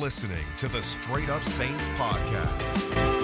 listening to the Straight Up Saints podcast.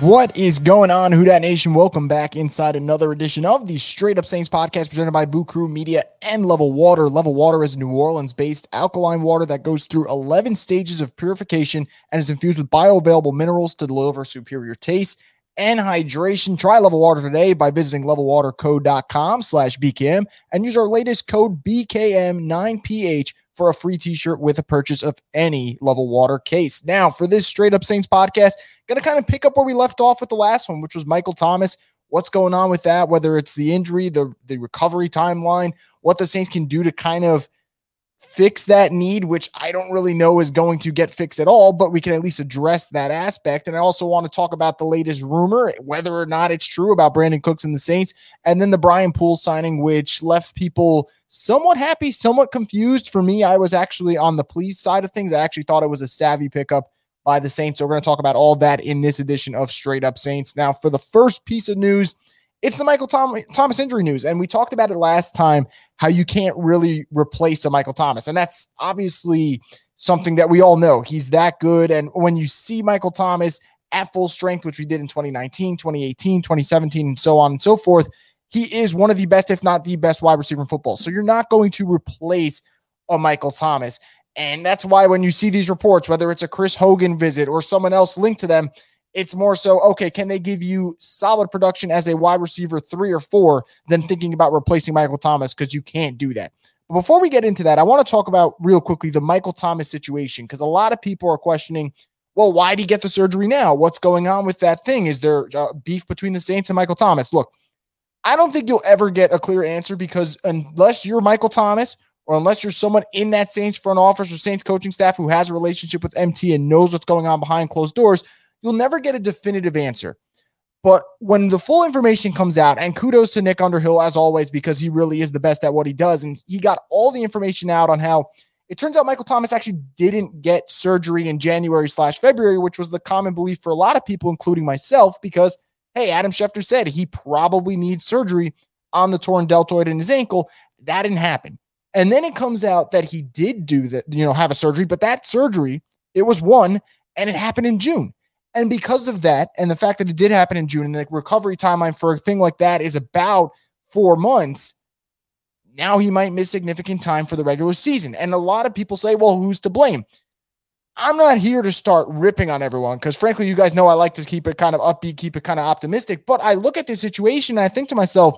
What is going on, Houdat Nation? Welcome back inside another edition of the Straight Up Saints podcast presented by Boo Crew Media and Level Water. Level Water is New Orleans-based alkaline water that goes through 11 stages of purification and is infused with bioavailable minerals to deliver superior taste and hydration. Try Level Water today by visiting levelwaterco.com/BKM and use our latest code BKM9PH for a free t-shirt with a purchase of any Level Water case. Now, for this Straight Up Saints podcast, going to kind of pick up where we left off with the last one, which was Michael Thomas. What's going on with that, whether it's the injury, the recovery timeline, what the Saints can do to kind of fix that need, which I don't really know is going to get fixed at all, but we can at least address that aspect. And I also want to talk about the latest rumor, whether or not it's true, about Brandon Cooks and the Saints, and then the Brian Poole signing, which left people somewhat happy, somewhat confused. For me, I was actually on the pleased side of things. I actually thought it was a savvy pickup by the Saints. So we're going to talk about all that in this edition of Straight Up Saints. Now, for the first piece of news, it's the Michael Thomas injury news, and we talked about it last time, how you can't really replace a Michael Thomas, and that's obviously something that we all know. He's that good, and when you see Michael Thomas at full strength, which we did in 2019, 2018, 2017, and so on and so forth, he is one of the best, if not the best, wide receiver in football, so you're not going to replace a Michael Thomas, and that's why when you see these reports, whether it's a Chris Hogan visit or someone else linked to them, it's more so, okay, can they give you solid production as a wide receiver 3 or 4 than thinking about replacing Michael Thomas, because you can't do that. But before we get into that, I want to talk about real quickly the Michael Thomas situation, because a lot of people are questioning, well, why did he get the surgery now? What's going on with that thing? Is there beef between the Saints and Michael Thomas? Look, I don't think you'll ever get a clear answer, because unless you're Michael Thomas or unless you're someone in that Saints front office or Saints coaching staff who has a relationship with MT and knows what's going on behind closed doors, you'll never get a definitive answer. But when the full information comes out, and kudos to Nick Underhill as always, because he really is the best at what he does, and he got all the information out on how it turns out Michael Thomas actually didn't get surgery in January/February, which was the common belief for a lot of people, including myself, because, hey, Adam Schefter said he probably needs surgery on the torn deltoid in his ankle. That didn't happen. And then it comes out that he did do that, have a surgery, but that surgery, it was one, and it happened in June. And because of that, and the fact that it did happen in June, and the recovery timeline for a thing like that is about 4 months, now he might miss significant time for the regular season. And a lot of people say, well, who's to blame? I'm not here to start ripping on everyone, because frankly, you guys know I like to keep it kind of upbeat, keep it kind of optimistic. But I look at this situation, and I think to myself,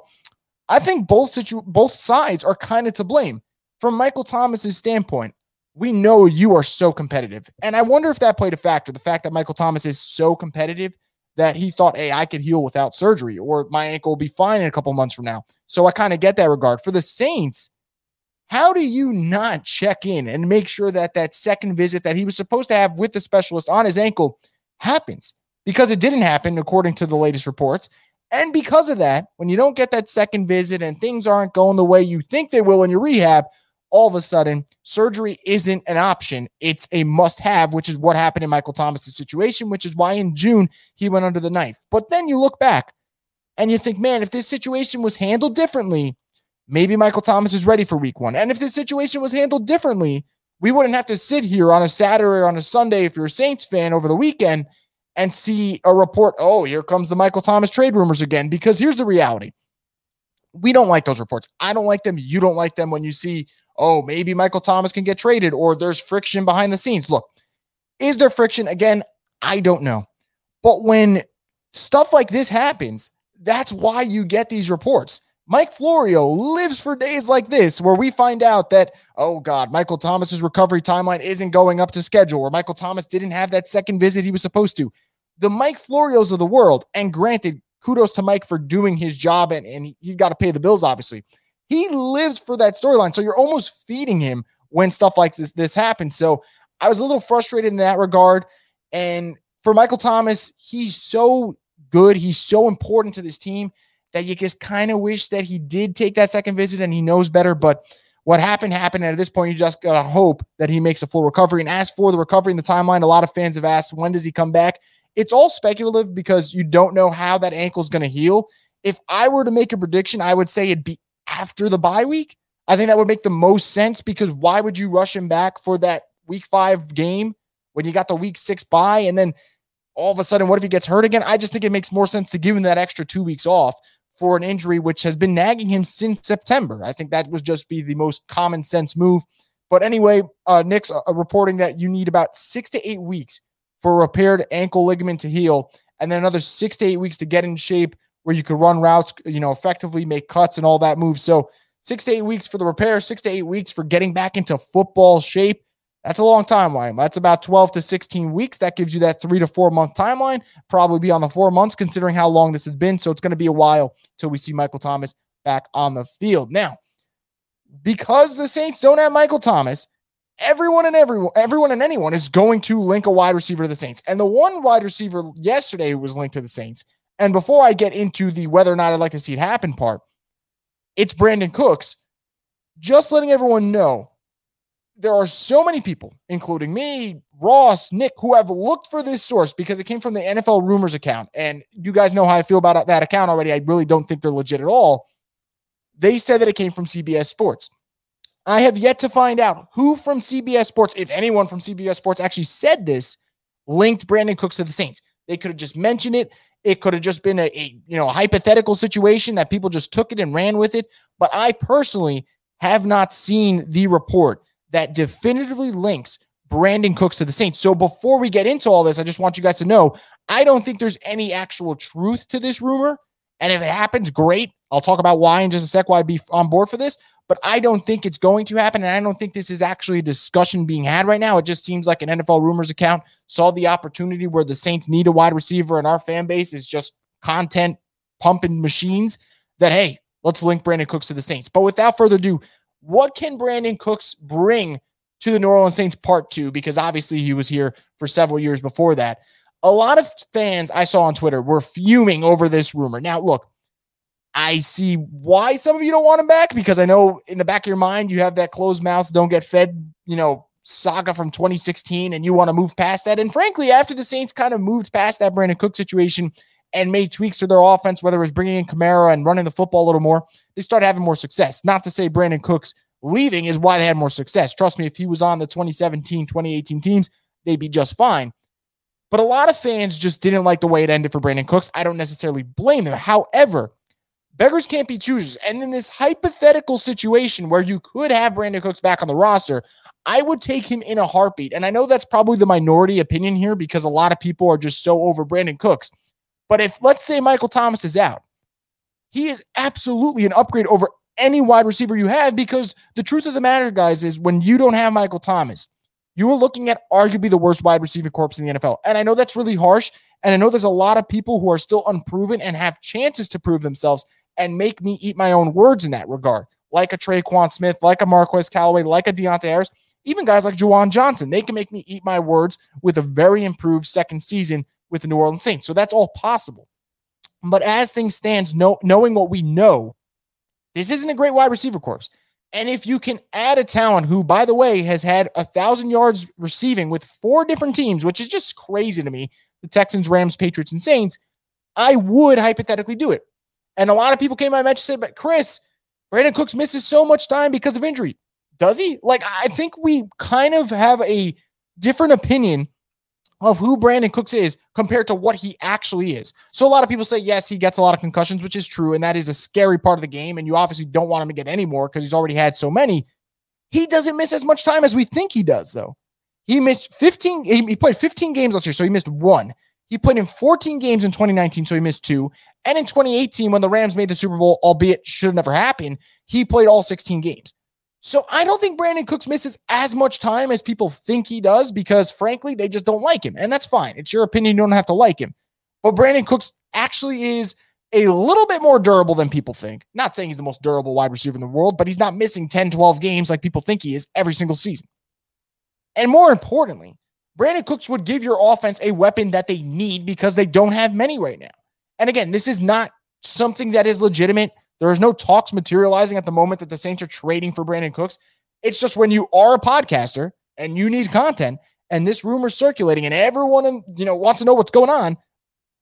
I think both sides are kind of to blame. From Michael Thomas's standpoint, we know you are so competitive. And I wonder if that played a factor, the fact that Michael Thomas is so competitive that he thought, hey, I could heal without surgery, or my ankle will be fine in a couple months from now. So I kind of get that regard. For the Saints, how do you not check in and make sure that that second visit that he was supposed to have with the specialist on his ankle happens? Because it didn't happen, according to the latest reports. And because of that, when you don't get that second visit and things aren't going the way you think they will in your rehab, all of a sudden, surgery isn't an option. It's a must-have, which is what happened in Michael Thomas's situation, which is why in June he went under the knife. But then you look back and you think, man, if this situation was handled differently, maybe Michael Thomas is ready for week 1. And if this situation was handled differently, we wouldn't have to sit here on a Saturday or on a Sunday, if you're a Saints fan, over the weekend and see a report, oh, here comes the Michael Thomas trade rumors again, because here's the reality. We don't like those reports. I don't like them. You don't like them when you see, oh, maybe Michael Thomas can get traded, or there's friction behind the scenes. Look, is there friction? Again, I don't know. But when stuff like this happens, that's why you get these reports. Mike Florio lives for days like this, where we find out that, oh God, Michael Thomas's recovery timeline isn't going up to schedule, or Michael Thomas didn't have that second visit he was supposed to. The Mike Florios of the world, and granted, kudos to Mike for doing his job, and he's got to pay the bills, obviously. He lives for that storyline, so you're almost feeding him when stuff like this happens. So I was a little frustrated in that regard. And for Michael Thomas, he's so good, he's so important to this team, that you just kind of wish that he did take that second visit and he knows better. But what happened, and at this point, you just got to hope that he makes a full recovery. And as for the recovery and the timeline, a lot of fans have asked, when does he come back? It's all speculative, because you don't know how that ankle is going to heal. If I were to make a prediction, I would say it'd be after the bye week. I think that would make the most sense, because why would you rush him back for that Week 5 game when you got the Week 6 bye? And then all of a sudden, what if he gets hurt again? I just think it makes more sense to give him that extra 2 weeks off for an injury which has been nagging him since September. I think that would just be the most common sense move. But anyway, Nick's reporting that you need about 6 to 8 weeks for a repaired ankle ligament to heal, and then another 6 to 8 weeks to get in shape where you could run routes, you know, effectively make cuts and all that move. So 6 to 8 weeks for the repair, 6 to 8 weeks for getting back into football shape. That's a long timeline. That's about 12 to 16 weeks. That gives you that 3 to 4 month timeline, probably be on the 4 months considering how long this has been. So it's going to be a while till we see Michael Thomas back on the field. Now, because the Saints don't have Michael Thomas, everyone and anyone is going to link a wide receiver to the Saints. And the one wide receiver yesterday was linked to the Saints. And before I get into the whether or not I'd like to see it happen part, it's Brandon Cooks. Just letting everyone know, there are so many people, including me, Ross, Nick, who have looked for this source because it came from the NFL Rumors account. And you guys know how I feel about that account already. I really don't think they're legit at all. They said that it came from CBS Sports. I have yet to find out who from CBS Sports, if anyone from CBS Sports actually said this, linked Brandon Cooks to the Saints. They could have just mentioned it. It could have just been a hypothetical situation that people just took it and ran with it. But I personally have not seen the report that definitively links Brandon Cooks to the Saints. So before we get into all this, I just want you guys to know, I don't think there's any actual truth to this rumor. And if it happens, great. I'll talk about why in just a sec, why I'd be on board for this. But I don't think it's going to happen, and I don't think this is actually a discussion being had right now. It just seems like an NFL Rumors account saw the opportunity where the Saints need a wide receiver, and our fan base is just content pumping machines that, hey, let's link Brandon Cooks to the Saints. But without further ado, what can Brandon Cooks bring to the New Orleans Saints Part 2? Because obviously he was here for several years before that. A lot of fans I saw on Twitter were fuming over this rumor. Now, look, I see why some of you don't want him back, because I know in the back of your mind you have that closed mouth, don't get fed, saga from 2016, and you want to move past that. And frankly, after the Saints kind of moved past that Brandon Cook situation and made tweaks to their offense, whether it was bringing in Kamara and running the football a little more, they started having more success. Not to say Brandon Cook's leaving is why they had more success. Trust me, if he was on the 2017, 2018 teams, they'd be just fine. But a lot of fans just didn't like the way it ended for Brandon Cooks. I don't necessarily blame them. However, beggars can't be choosers. And in this hypothetical situation where you could have Brandon Cooks back on the roster, I would take him in a heartbeat. And I know that's probably the minority opinion here because a lot of people are just so over Brandon Cooks. But if, let's say, Michael Thomas is out, he is absolutely an upgrade over any wide receiver you have, because the truth of the matter, guys, is when you don't have Michael Thomas, you are looking at arguably the worst wide receiver corps in the NFL. And I know that's really harsh. And I know there's a lot of people who are still unproven and have chances to prove themselves, and make me eat my own words in that regard, like a Tre'Quan Smith, like a Marquez Callaway, like a Deonte Harris, even guys like Juwan Johnson. They can make me eat my words with a very improved second season with the New Orleans Saints. So that's all possible. But as things stand, knowing what we know, this isn't a great wide receiver corps. And if you can add a talent who, by the way, has had 1,000 yards receiving with 4 different teams, which is just crazy to me, the Texans, Rams, Patriots, and Saints, I would hypothetically do it. And a lot of people came to my message and said, but Chris, Brandon Cooks misses so much time because of injury. Does he? Like, I think we kind of have a different opinion of who Brandon Cooks is compared to what he actually is. So a lot of people say, yes, he gets a lot of concussions, which is true. And that is a scary part of the game. And you obviously don't want him to get any more because he's already had so many. He doesn't miss as much time as we think he does, though. He missed 15. He played 15 games last year, so he missed 1. He played in 14 games in 2019, so he missed 2. And in 2018, when the Rams made the Super Bowl, albeit should have never happened, he played all 16 games. So I don't think Brandon Cooks misses as much time as people think he does because, frankly, they just don't like him. And that's fine. It's your opinion. You don't have to like him. But Brandon Cooks actually is a little bit more durable than people think. Not saying he's the most durable wide receiver in the world, but he's not missing 10, 12 games like people think he is every single season. And more importantly, Brandon Cooks would give your offense a weapon that they need because they don't have many right now. And again, this is not something that is legitimate. There is no talks materializing at the moment that the Saints are trading for Brandon Cooks. It's just when you are a podcaster and you need content and this rumor circulating and everyone wants to know what's going on,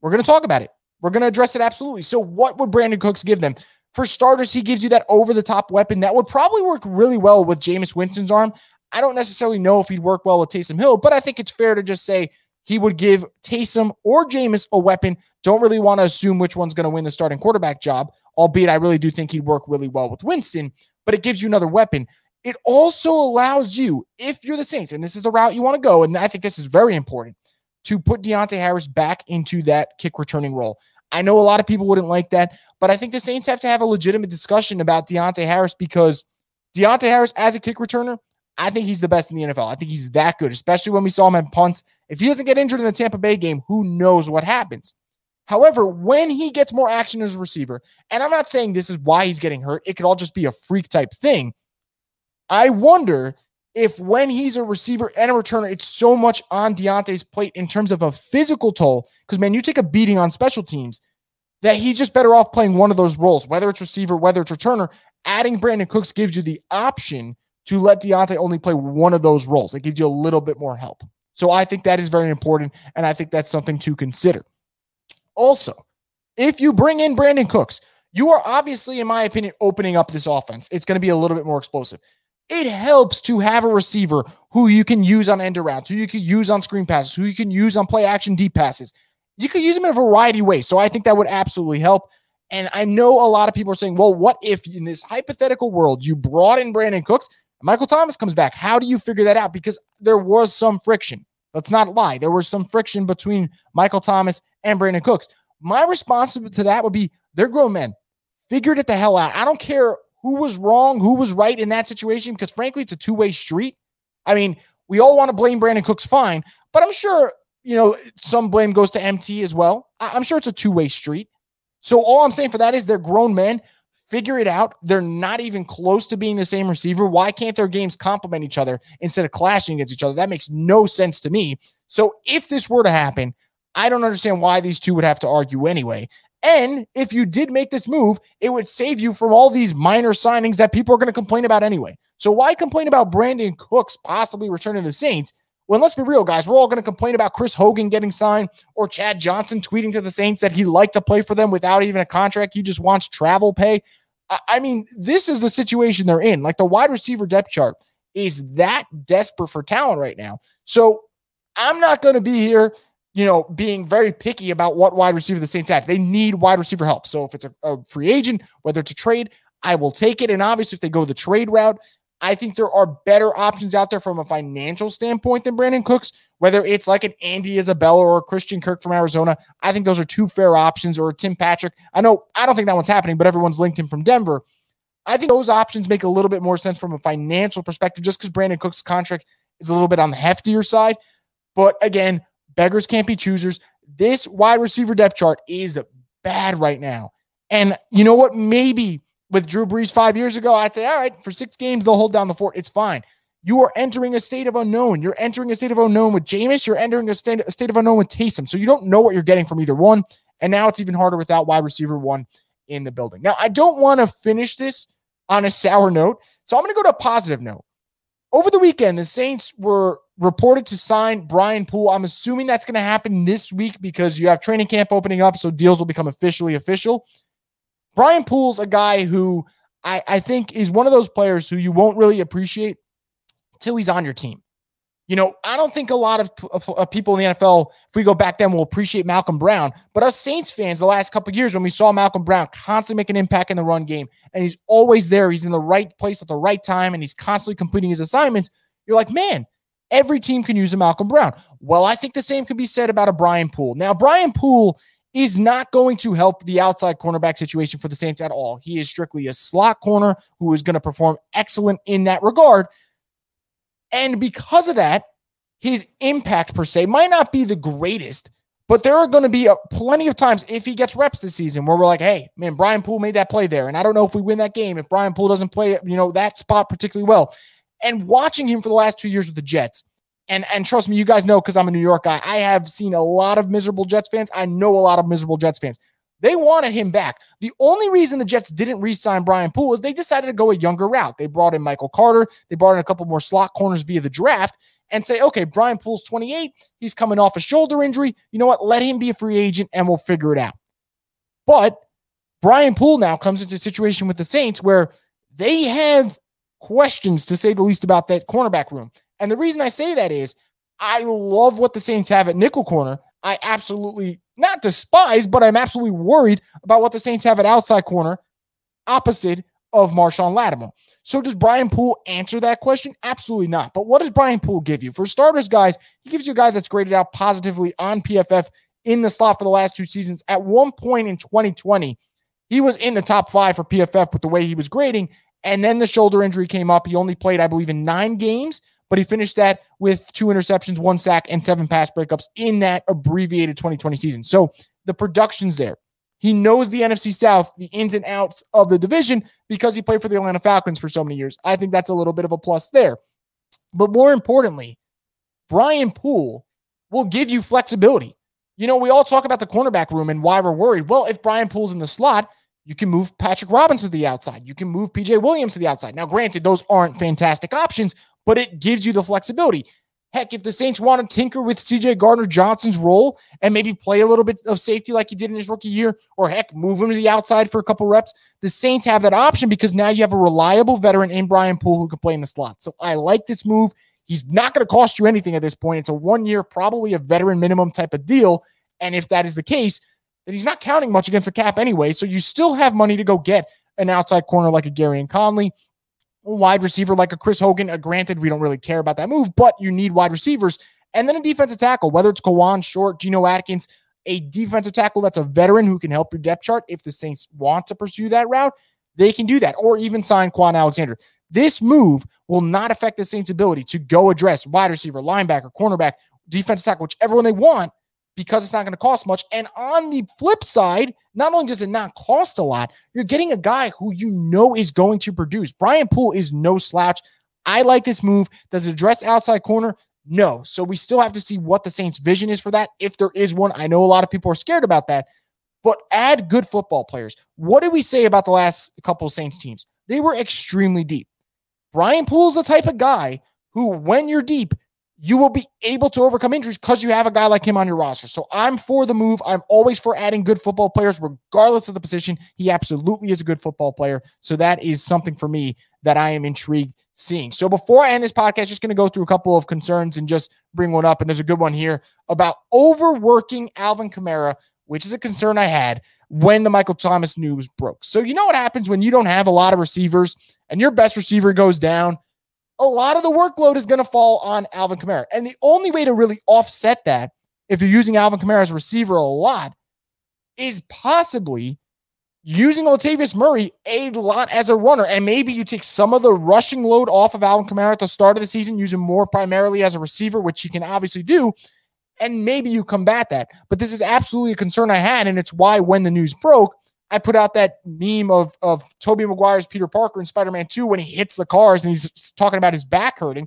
we're going to talk about it. We're going to address it absolutely. So what would Brandon Cooks give them? For starters, he gives you that over-the-top weapon that would probably work really well with Jameis Winston's arm. I don't necessarily know if he'd work well with Taysom Hill, but I think it's fair to just say he would give Taysom or Jameis a weapon. Don't really want to assume which one's going to win the starting quarterback job, albeit I really do think he'd work really well with Winston, but it gives you another weapon. It also allows you, if you're the Saints, and this is the route you want to go, and I think this is very important, to put Deonte Harris back into that kick returning role. I know a lot of people wouldn't like that, but I think the Saints have to have a legitimate discussion about Deonte Harris, because Deonte Harris as a kick returner, I think he's the best in the NFL. I think he's that good, especially when we saw him at punts. If he doesn't get injured in the Tampa Bay game, who knows what happens? However, when he gets more action as a receiver, and I'm not saying this is why he's getting hurt, it could all just be a freak type thing. I wonder if when he's a receiver and a returner, it's so much on Deonte's plate in terms of a physical toll, because, man, you take a beating on special teams, that he's just better off playing one of those roles, whether it's receiver, whether it's returner. Adding Brandon Cooks gives you the option to let Deonte only play one of those roles. It gives you a little bit more help. So I think that is very important, and I think that's something to consider. Also, if you bring in Brandon Cooks, you are obviously, in my opinion, opening up this offense. It's going to be a little bit more explosive. It helps to have a receiver who you can use on end arounds, who you can use on screen passes, who you can use on play action deep passes. You could use them in a variety of ways. So I think that would absolutely help. And I know a lot of people are saying, well, what if in this hypothetical world you brought in Brandon Cooks, Michael Thomas comes back? How do you figure that out? Because there was some friction. Let's not lie. There was some friction between Michael Thomas and Brandon Cooks. My response to that would be, they're grown men. Figured it the hell out. I don't care who was wrong, who was right in that situation, because frankly, it's a two-way street. I mean, we all want to blame Brandon Cooks, fine, but I'm sure, you know, some blame goes to MT as well. I'm sure it's a two-way street. So all I'm saying for that is they're grown men. Figure it out. They're not even close to being the same receiver. Why can't their games complement each other instead of clashing against each other? That makes no sense to me. So if this were to happen, I don't understand why these two would have to argue anyway. And if you did make this move, it would save you from all these minor signings that people are going to complain about anyway. So why complain about Brandon Cooks possibly returning to the Saints? Well, let's be real, guys. We're all going to complain about Chris Hogan getting signed or Chad Johnson tweeting to the Saints that he liked to play for them without even a contract. You just wants travel pay. I mean, this is the situation they're in. Like, the wide receiver depth chart is that desperate for talent right now. So I'm not going to be here, you know, being very picky about what wide receiver the Saints have. They need wide receiver help. So if it's a free agent, whether it's a trade, I will take it. And obviously, if they go the trade route, I think there are better options out there from a financial standpoint than Brandon Cooks, whether it's like an Andy Isabella or a Christian Kirk from Arizona. I think those are two fair options, or Tim Patrick. I know, I don't think that one's happening, but everyone's linked him from Denver. I think those options make a little bit more sense from a financial perspective, just because Brandon Cooks' contract is a little bit on the heftier side. But again, beggars can't be choosers. This wide receiver depth chart is bad right now. And you know what? Maybe with Drew Brees 5 years ago, I'd say, all right, for 6 games, they'll hold down the fort. It's fine. You are entering a state of unknown. You're entering a state of unknown with Jameis. You're entering a state of unknown with Taysom. So you don't know what you're getting from either one. And now it's even harder without wide receiver one in the building. Now, I don't want to finish this on a sour note, so I'm going to go to a positive note. Over the weekend, the Saints were reported to sign Brian Poole. I'm assuming that's going to happen this week because you have training camp opening up, so deals will become officially official. Brian Poole's a guy who I think is one of those players who you won't really appreciate until he's on your team. You know, I don't think a lot of people in the NFL, if we go back then, will appreciate Malcolm Brown. But us Saints fans, the last couple of years when we saw Malcolm Brown constantly make an impact in the run game, and he's always there, he's in the right place at the right time, and he's constantly completing his assignments, you're like, man, every team can use a Malcolm Brown. Well, I think the same could be said about a Brian Poole. Now, Brian Poole is not going to help the outside cornerback situation for the Saints at all. He is strictly a slot corner who is going to perform excellent in that regard. And because of that, his impact per se might not be the greatest, but there are going to be plenty of times if he gets reps this season where we're like, hey, man, Brian Poole made that play there. And I don't know if we win that game if Brian Poole doesn't play, you know, that spot particularly well. And watching him for the last 2 years with the Jets, and trust me, you guys know because I'm a New York guy, I have seen a lot of miserable Jets fans. I know a lot of miserable Jets fans. They wanted him back. The only reason the Jets didn't re-sign Brian Poole is they decided to go a younger route. They brought in Michael Carter. They brought in a couple more slot corners via the draft and say, okay, Brian Poole's 28. He's coming off a shoulder injury. You know what? Let him be a free agent and we'll figure it out. But Brian Poole now comes into a situation with the Saints where they have questions, to say the least, about that cornerback room. And the reason I say that is I love what the Saints have at nickel corner. I absolutely not despise, but I'm absolutely worried about what the Saints have at outside corner opposite of Marshon Lattimore. So does Brian Poole answer that question? Absolutely not. But what does Brian Poole give you? For starters, guys, he gives you a guy that's graded out positively on PFF in the slot for the last two seasons. At one point in 2020, he was in the top five for PFF with the way he was grading, and then the shoulder injury came up. He only played, I believe, in 9 games, but he finished that with 2 interceptions, 1 sack, and 7 pass breakups in that abbreviated 2020 season. So the production's there. He knows the NFC South, the ins and outs of the division, because he played for the Atlanta Falcons for so many years. I think that's a little bit of a plus there. But more importantly, Brian Poole will give you flexibility. You know, we all talk about the cornerback room and why we're worried. Well, if Brian Poole's in the slot, you can move Patrick Robinson to the outside. You can move PJ Williams to the outside. Now, granted, those aren't fantastic options, but it gives you the flexibility. Heck, if the Saints want to tinker with CJ Gardner-Johnson's role and maybe play a little bit of safety like he did in his rookie year, or heck, move him to the outside for a couple reps, the Saints have that option because now you have a reliable veteran in Brian Poole who can play in the slot. So I like this move. He's not going to cost you anything at this point. It's a 1-year, probably a veteran minimum type of deal. And if that is the case, then he's not counting much against the cap anyway. So you still have money to go get an outside corner like a Gary Conley, a wide receiver like a Chris Hogan. Granted, we don't really care about that move, but you need wide receivers. And then a defensive tackle, whether it's Kawan Short, Geno Atkins, a defensive tackle that's a veteran who can help your depth chart. If the Saints want to pursue that route, they can do that, or even sign Kwon Alexander. This move will not affect the Saints' ability to go address wide receiver, linebacker, cornerback, defensive tackle, whichever one they want, because it's not going to cost much. And on the flip side, not only does it not cost a lot, you're getting a guy who you know is going to produce. Brian Poole is no slouch. I like this move. Does it address outside corner? No. So we still have to see what the Saints' vision is for that, if there is one. I know a lot of people are scared about that, but add good football players. What did we say about the last couple of Saints teams? They were extremely deep. Brian Poole's the type of guy who, when you're deep, you will be able to overcome injuries because you have a guy like him on your roster. So I'm for the move. I'm always for adding good football players, regardless of the position. He absolutely is a good football player. So that is something for me that I am intrigued seeing. So before I end this podcast, just going to go through a couple of concerns and just bring one up. And there's a good one here about overworking Alvin Kamara, which is a concern I had when the Michael Thomas news broke. So you know what happens when you don't have a lot of receivers and your best receiver goes down? A lot of the workload is going to fall on Alvin Kamara. And the only way to really offset that, if you're using Alvin Kamara as a receiver a lot, is possibly using Latavius Murray a lot as a runner. And maybe you take some of the rushing load off of Alvin Kamara at the start of the season, use him more primarily as a receiver, which he can obviously do. And maybe you combat that. But this is absolutely a concern I had, and it's why when the news broke, I put out that meme of Tobey Maguire's Peter Parker in Spider-Man 2 when he hits the cars and he's talking about his back hurting.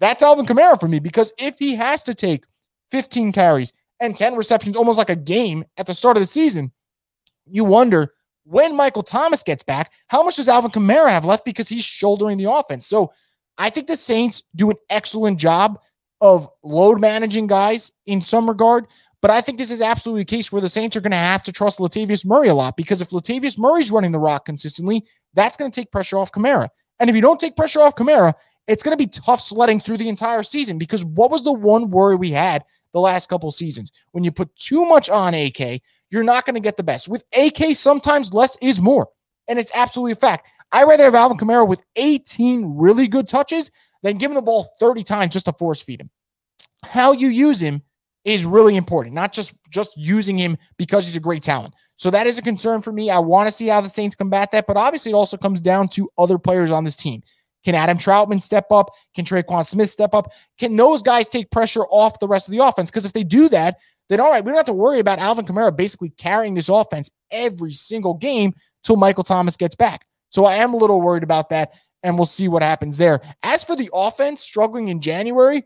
That's Alvin Kamara for me, because if he has to take 15 carries and 10 receptions, almost like a game at the start of the season, you wonder, when Michael Thomas gets back, how much does Alvin Kamara have left because he's shouldering the offense? So I think the Saints do an excellent job of load managing guys in some regard, but I think this is absolutely a case where the Saints are going to have to trust Latavius Murray a lot, because if Latavius Murray's running the rock consistently, that's going to take pressure off Kamara. And if you don't take pressure off Kamara, it's going to be tough sledding through the entire season, because what was the one worry we had the last couple seasons? When you put too much on AK, you're not going to get the best. With AK, sometimes less is more, and it's absolutely a fact. I'd rather have Alvin Kamara with 18 really good touches than give him the ball 30 times just to force feed him. How you use him is really important, not just using him because he's a great talent. So that is a concern for me. I want to see how the Saints combat that, but obviously it also comes down to other players on this team. Can Adam Troutman step up? Can Tre'Quan Smith step up? Can those guys take pressure off the rest of the offense? Because if they do that, then all right, we don't have to worry about Alvin Kamara basically carrying this offense every single game till Michael Thomas gets back. So I am a little worried about that, and we'll see what happens there. As for the offense struggling in January,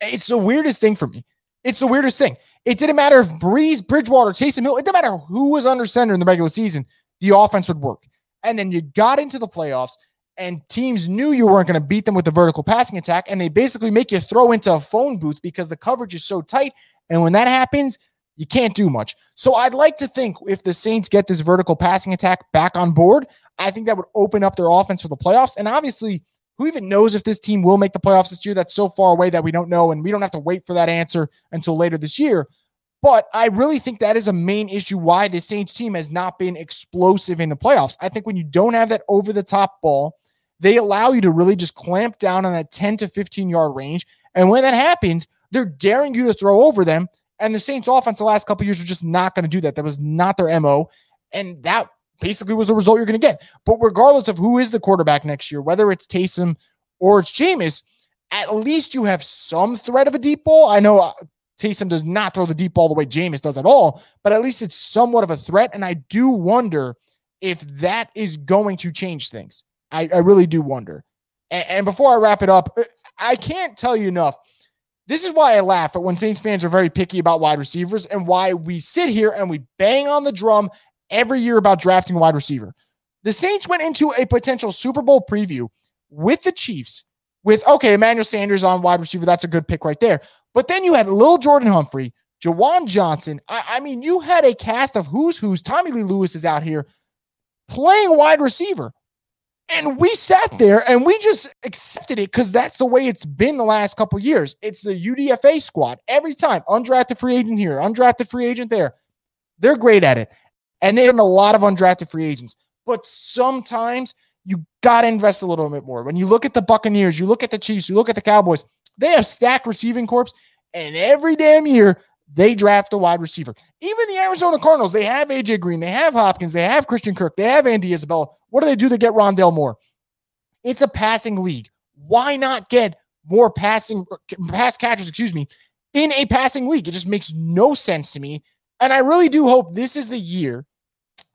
it's the weirdest thing for me. It's the weirdest thing. It didn't matter if Brees, Bridgewater, Taysom Hill, it didn't matter who was under center in the regular season, the offense would work. And then you got into the playoffs, and teams knew you weren't going to beat them with the vertical passing attack, and they basically make you throw into a phone booth because the coverage is so tight. And when that happens, You can't do much. So I'd like to think if the Saints get this vertical passing attack back on board, I think that would open up their offense for the playoffs. And obviously, who even knows if this team will make the playoffs this year? That's so far away that we don't know, and we don't have to wait for that answer until later this year. But I really think that is a main issue why the Saints team has not been explosive in the playoffs. I think when you don't have that over-the-top ball, they allow you to really just clamp down on that 10 to 15-yard range. And when that happens, they're daring you to throw over them. And the Saints offense the last couple of years are just not going to do that. That was not their MO. And that basically was the result you're going to get. But regardless of who is the quarterback next year, whether it's Taysom or it's Jameis, at least you have some threat of a deep ball. I know Taysom does not throw the deep ball the way Jameis does at all, but at least it's somewhat of a threat. And I do wonder if that is going to change things. I really do wonder. And before I wrap it up, I can't tell you enough. This is why I laugh at when Saints fans are very picky about wide receivers and why we sit here and we bang on the drum every year about drafting a wide receiver. The Saints went into a potential Super Bowl preview with the Chiefs with, okay, Emmanuel Sanders on wide receiver. That's a good pick right there. But then you had Lil Jordan Humphrey, Juwan Johnson. I mean, you had a cast of who's who's. Tommy Lee Lewis is out here playing wide receiver. And we sat there and we just accepted it because that's the way it's been the last couple of years. It's the UDFA squad every time. Undrafted free agent here, undrafted free agent there. They're great at it. And they've done a lot of undrafted free agents. But sometimes you got to invest a little bit more. When you look at the Buccaneers, you look at the Chiefs, you look at the Cowboys, they have stacked receiving corps. And every damn year, they draft a wide receiver. Even the Arizona Cardinals, they have AJ Green, they have Hopkins, they have Christian Kirk, they have Andy Isabella. What do? They get Rondale Moore. It's a passing league. Why not get more pass catchers, in a passing league? It just makes no sense to me. And I really do hope this is the year,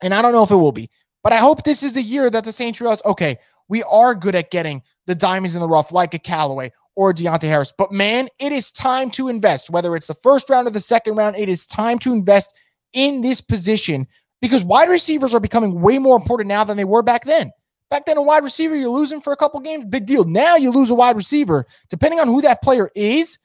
and I don't know if it will be, but I hope this is the year that the Saints realize, okay, we are good at getting the diamonds in the rough like a Callaway or Deonte Harris. But man, it is time to invest. Whether it's the first round or the second round, it is time to invest in this position because wide receivers are becoming way more important now than they were back then. Back then, a wide receiver, you're losing for a couple games, big deal. Now you lose a wide receiver. Depending on who that player is,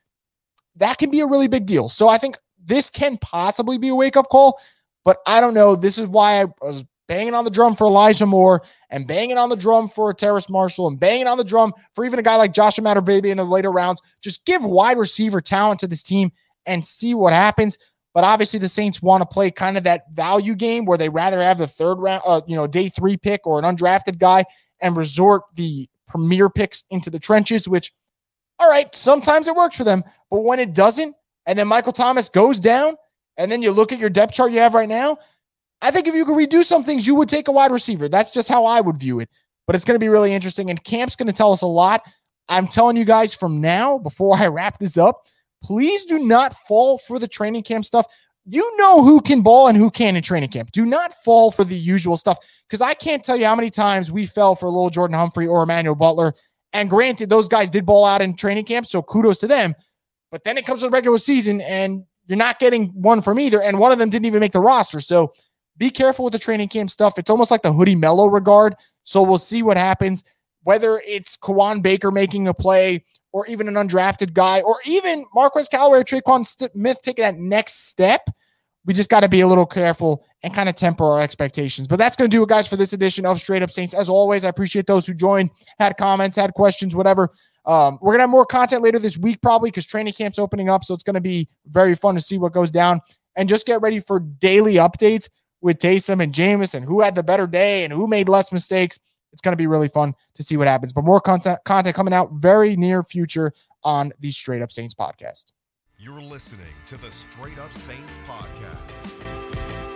that can be a really big deal. So I think this can possibly be a wake-up call, but I don't know. This is why I was banging on the drum for Elijah Moore and banging on the drum for Terrace Marshall and banging on the drum for even a guy like Joshua Matter-Baby in the later rounds. Just give wide receiver talent to this team and see what happens. But obviously the Saints want to play kind of that value game where they rather have the third round, day three pick or an undrafted guy and resort the premier picks into the trenches, which, all right, sometimes it works for them, but when it doesn't, and then Michael Thomas goes down, and then you look at your depth chart you have right now, I think if you could redo some things, you would take a wide receiver. That's just how I would view it. But it's going to be really interesting, and camp's going to tell us a lot. I'm telling you guys from now, before I wrap this up, please do not fall for the training camp stuff. You know who can ball and who can in training camp. Do not fall for the usual stuff, because I can't tell you how many times we fell for Lil Jordan Humphrey or Emmanuel Butler. And granted, those guys did ball out in training camp, so kudos to them. But then it comes to the regular season, and you're not getting one from either, and one of them didn't even make the roster. So be careful with the training camp stuff. It's almost like the Hoodie Mello regard, so we'll see what happens, whether it's Kawan Baker making a play or even an undrafted guy or even Marquez Callaway or Tre'Quan Smith taking that next step. We just got to be a little careful and kind of temper our expectations. But that's going to do it, guys, for this edition of Straight Up Saints. As always, I appreciate those who joined, had comments, had questions, whatever. We're going to have more content later this week probably because training camp's opening up, so it's going to be very fun to see what goes down. And just get ready for daily updates with Taysom and Jameis and who had the better day and who made less mistakes. It's going to be really fun to see what happens. But more content coming out very near future on the Straight Up Saints podcast. You're listening to the Straight Up Saints podcast.